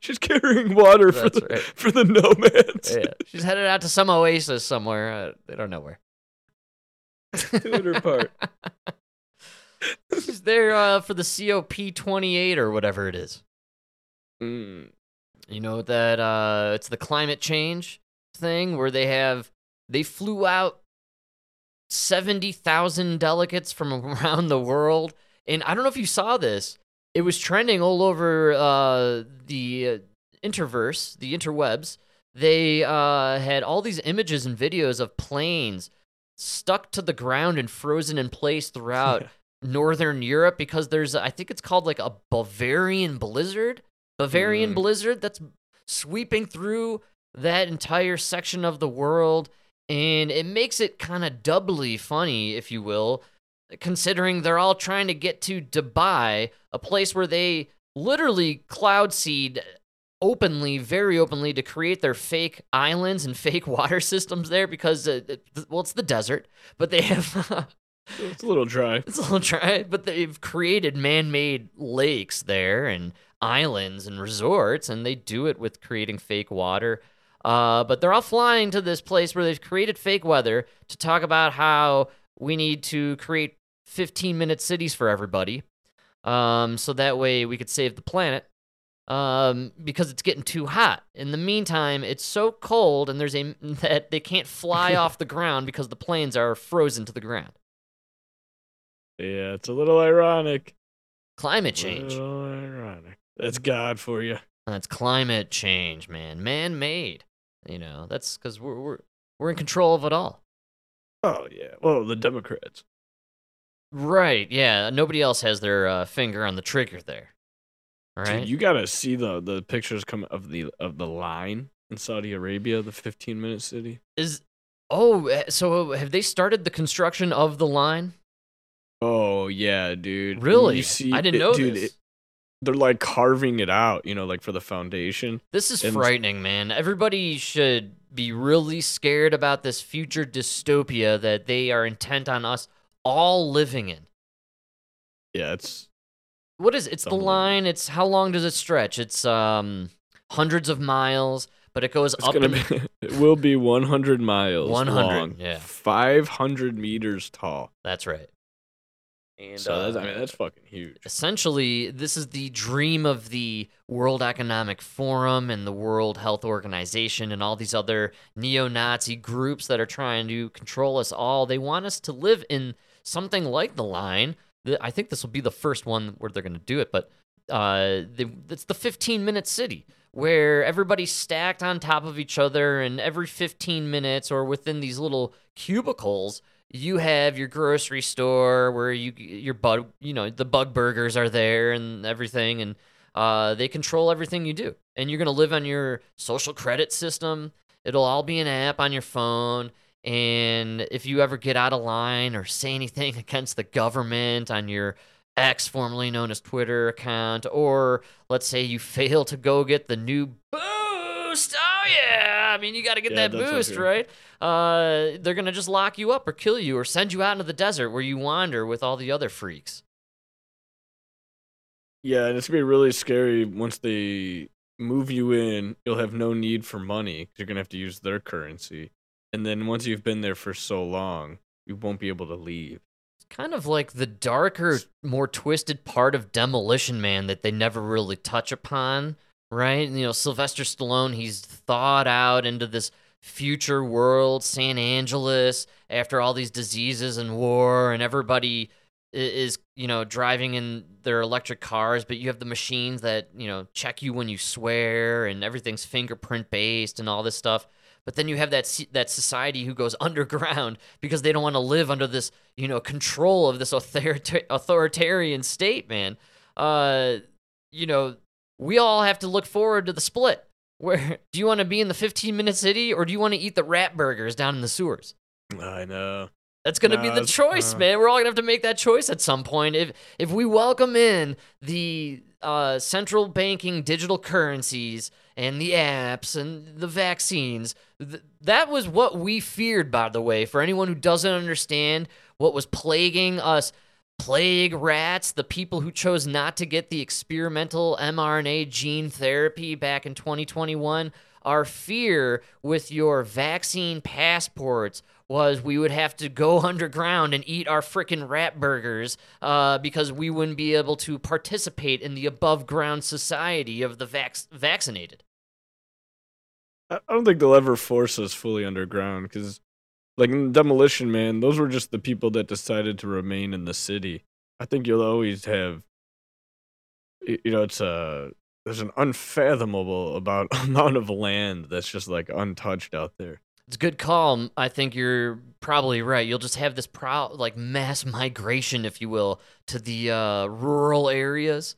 She's carrying water for the, right. for the nomads. Yeah. She's headed out to some oasis somewhere. Uh, they don't know where. Doing her part. She's there uh, for the C O P twenty-eight or whatever it is. Mm. You know that uh, it's the climate change thing where they have they flew out seventy thousand delegates from around the world, and I don't know if you saw this. It was trending all over uh, the uh, interverse, the interwebs. They uh, had all these images and videos of planes stuck to the ground and frozen in place throughout yeah. Northern Europe because there's, I think it's called like a Bavarian blizzard, Bavarian mm. blizzard that's sweeping through that entire section of the world. And it makes it kind of doubly funny, if you will, considering they're all trying to get to Dubai, a place where they literally cloud seed openly, very openly, to create their fake islands and fake water systems there because, uh, well, it's the desert, but they have... Uh, it's a little dry. It's a little dry, but they've created man-made lakes there and islands and resorts, and they do it with creating fake water. Uh, but they're all flying to this place where they've created fake weather to talk about how we need to create fifteen-minute cities for everybody, um, so that way we could save the planet, um, because it's getting too hot. In the meantime, it's so cold, and there's a that they can't fly off the ground because the planes are frozen to the ground. Yeah, it's a little ironic. Climate change. A little ironic. That's God for you. That's climate change, man. Man-made. You know, that's because we're we're we're in control of it all. Oh, yeah. Well, the Democrats. Right, yeah. Nobody else has their uh, finger on the trigger there. All right? Dude, you got to see the the pictures come of the of the line in Saudi Arabia, the fifteen-minute city. Is Oh, so have they started the construction of the line? Oh, yeah, dude. Really? You see, I didn't it, know dude, this. It, they're, like, carving it out, you know, like, for the foundation. This is and frightening, man. Everybody should be really scared about this future dystopia that they are intent on us all living in. Yeah, it's... What is it? It's the line. It's how long does it stretch? It's um hundreds of miles, but it goes it's up... Gonna and... be, it will be one hundred miles one hundred, long. Yeah. five hundred meters tall. That's right. And so that's, uh, I mean, that's fucking huge. Essentially, this is the dream of the World Economic Forum and the World Health Organization and all these other neo-Nazi groups that are trying to control us all. They want us to live in something like the line. I think this will be the first one where they're going to do it, but uh, they, it's the fifteen-minute city where everybody's stacked on top of each other, and every fifteen minutes or within these little cubicles, you have your grocery store where you your bug, you know, the bug burgers are there and everything, and uh, they control everything you do. And you're going to live on your social credit system. It'll all be an app on your phone. And if you ever get out of line or say anything against the government on your X, formerly known as Twitter account, or let's say you fail to go get the new boost, oh yeah, I mean, you got to get yeah, that boost, so right? Uh, they're going to just lock you up or kill you or send you out into the desert where you wander with all the other freaks. Yeah, and it's going to be really scary once they move you in. You'll have no need for money because you're going to have to use their currency. And then once you've been there for so long, you won't be able to leave. It's kind of like the darker, more twisted part of Demolition Man that they never really touch upon, right? And, you know, Sylvester Stallone, he's thawed out into this future world, San Angeles, after all these diseases and war, and everybody is, you know, driving in their electric cars, but you have the machines that, you know, check you when you swear, and everything's fingerprint-based and all this stuff. But then you have that that society who goes underground because they don't want to live under this, you know, control of this authorita- authoritarian state, man. Uh, you know, we all have to look forward to the split. Where do you want to be in the fifteen-minute city, or do you want to eat the rat burgers down in the sewers? I know. That's going to no, be the choice, uh... man. We're all going to have to make that choice at some point. If if we welcome in the uh, central banking digital currencies and the apps and the vaccines. Th- that was what we feared, by the way, for anyone who doesn't understand what was plaguing us. Plague rats, the people who chose not to get the experimental mRNA gene therapy back in twenty twenty-one. Our fear with your vaccine passports was we would have to go underground and eat our frickin' rat burgers uh, because we wouldn't be able to participate in the above-ground society of the vac- vaccinated. I don't think they'll ever force us fully underground because, like in Demolition Man, those were just the people that decided to remain in the city. I think you'll always have, you know, it's a there's an unfathomable about amount of land that's just like untouched out there. It's a good call. I think you're probably right. You'll just have this pro- like mass migration, if you will, to the uh, rural areas.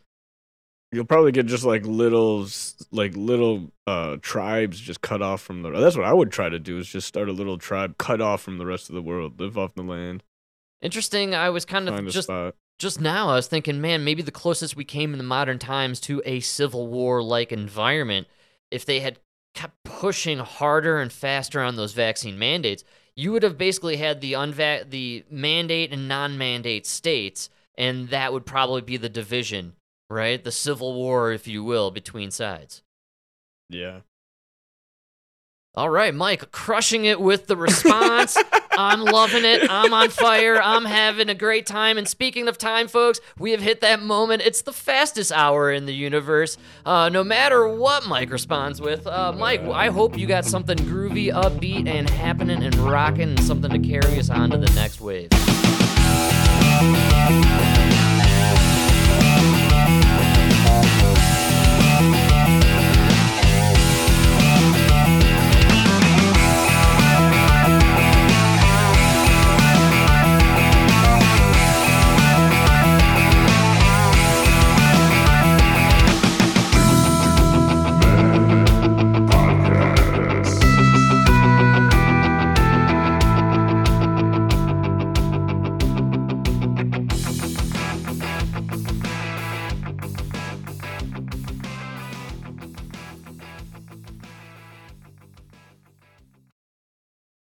You'll probably get just like little, like little uh, tribes just cut off from the. That's what I would try to do: is just start a little tribe, cut off from the rest of the world, live off the land. Interesting. I was kind of just just now. I was thinking, man, maybe the closest we came in the modern times to a civil war-like environment, if they had kept pushing harder and faster on those vaccine mandates, you would have basically had the unva- the mandate and non-mandate states, and that would probably be the division. Right? The civil war, if you will, between sides. Yeah. All right, Mike, crushing it with the response. I'm loving it. I'm on fire. I'm having a great time. And speaking of time, folks, we have hit that moment. It's the fastest hour in the universe. Uh, no matter what Mike responds with, uh, Mike, I hope you got something groovy, upbeat, and happening and rocking, and something to carry us on to the next wave.